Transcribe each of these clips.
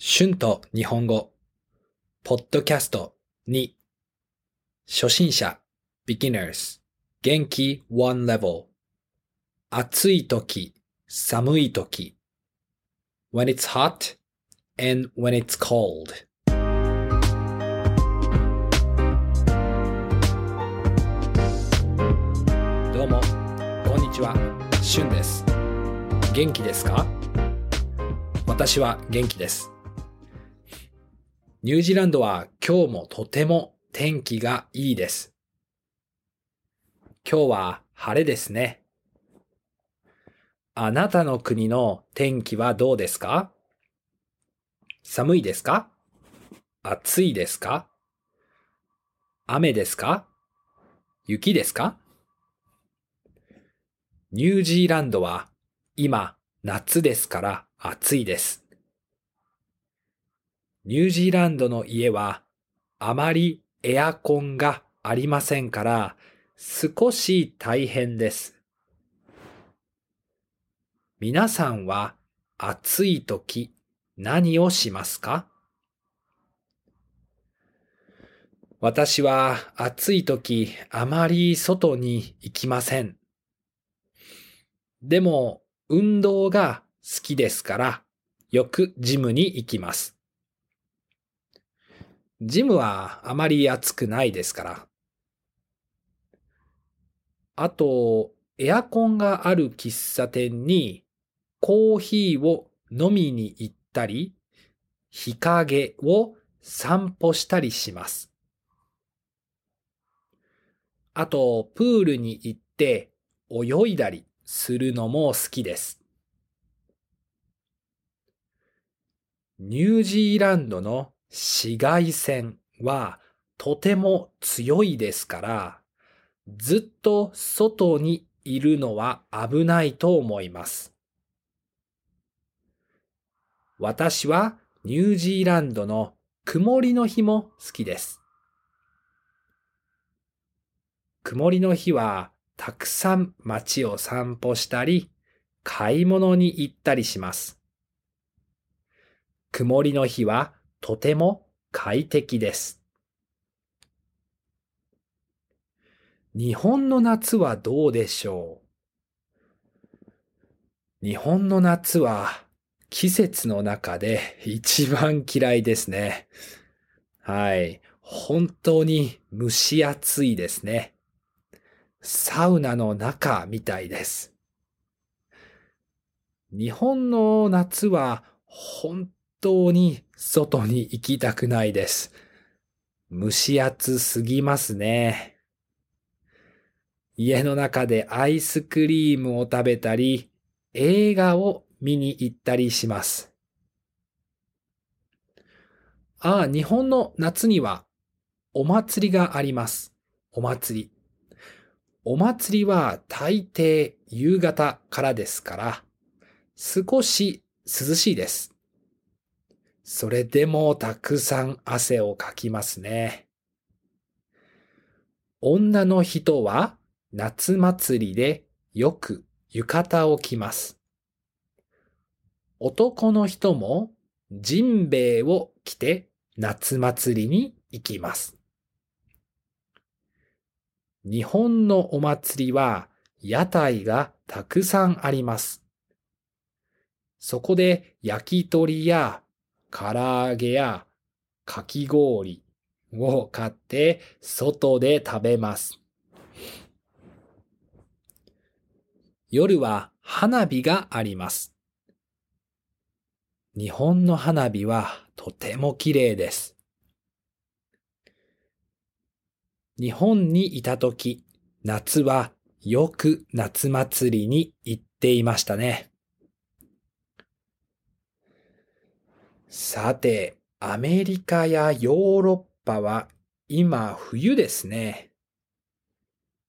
春と日本語ポッドキャスト2初心者 beginners 元気 1 level 暑い時寒い時 when it's hot and when it's cold どうもこんにちは春です。元気ですか？私は元気です。ニュージーランドは今日もとても天気がいいです。今日は晴れですね。あなたの国の天気はどうですか？寒いですか？暑いですか？雨ですか？雪ですか？ニュージーランドは今夏ですから暑いです。ニュージーランドの家はあまりエアコンがありませんから少し大変です。皆さんは暑いとき何をしますか？私は暑いときあまり外に行きません。でも運動が好きですからよくジムに行きます。ジムはあまり暑くないですから。あと、エアコンがある喫茶店にコーヒーを飲みに行ったり、日陰を散歩したりします。あと、プールに行って泳いだりするのも好きです。ニュージーランドの紫外線はとても強いですから、ずっと外にいるのは危ないと思います。私はニュージーランドの曇りの日も好きです。曇りの日はたくさん街を散歩したり、買い物に行ったりします。曇りの日はとても快適です。日本の夏はどうでしょう？日本の夏は季節の中で一番嫌いですね。はい、本当に蒸し暑いですね。サウナの中みたいです。日本の夏は本当に外に行きたくないです。蒸し暑すぎますね。家の中でアイスクリームを食べたり、映画を見に行ったりします。日本の夏にはお祭りがあります。お祭り。お祭りは大抵夕方からですから、少し涼しいです。それでもたくさん汗をかきますね。女の人は夏祭りでよく浴衣を着ます。男の人もジンベエを着て夏祭りに行きます。日本のお祭りは屋台がたくさんあります。そこで焼き鳥や唐揚げやかき氷を買って外で食べます。夜は花火があります。日本の花火はとても綺麗です。日本にいたとき、夏はよく夏祭りに行っていましたね。さて、アメリカやヨーロッパは今冬ですね。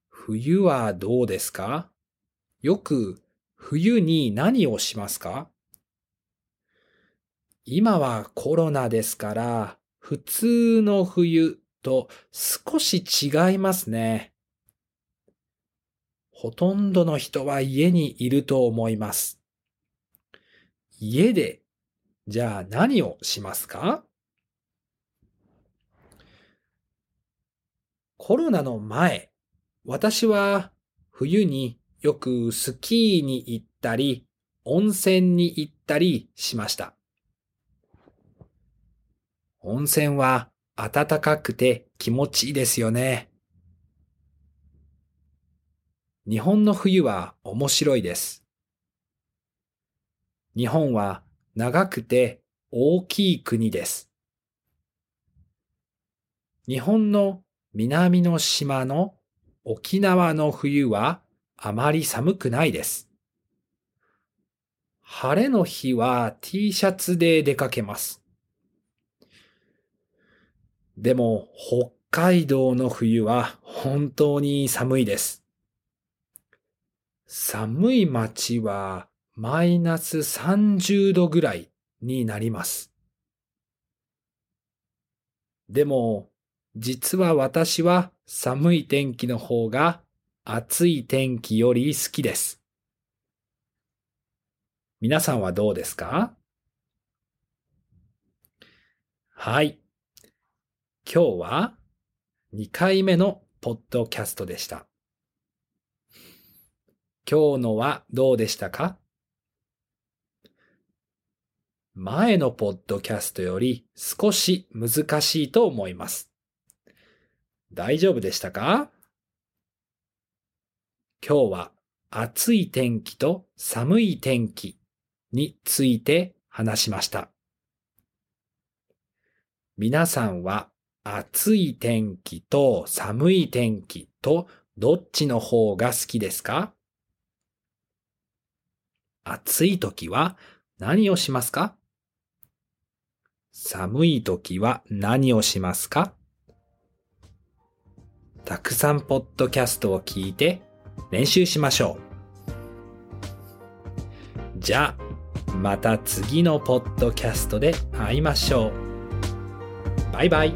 冬はどうですか？よく冬に何をしますか？今はコロナですから、普通の冬と少し違いますね。ほとんどの人は家にいると思います。家でじゃあ何をしますか？コロナの前、私は冬によくスキーに行ったり、温泉に行ったりしました。温泉は暖かくて気持ちいいですよね。日本の冬は面白いです。日本は長くて大きい国です。日本の南の島の沖縄の冬はあまり寒くないです。晴れの日は T シャツで出かけます。でも北海道の冬は本当に寒いです。寒い町は−30度ぐらいになります。でも実は私は寒い天気の方が暑い天気より好きです。皆さんはどうですか？はい。今日は2回目のポッドキャストでした。今日のはどうでしたか？前のポッドキャストより少し難しいと思います。大丈夫でしたか？今日は暑い天気と寒い天気について話しました。皆さんは暑い天気と寒い天気とどっちの方が好きですか？暑い時は何をしますか？寒い時は何をしますか？たくさんポッドキャストを聞いて練習しましょう。じゃあまた次のポッドキャストで会いましょう。バイバイ。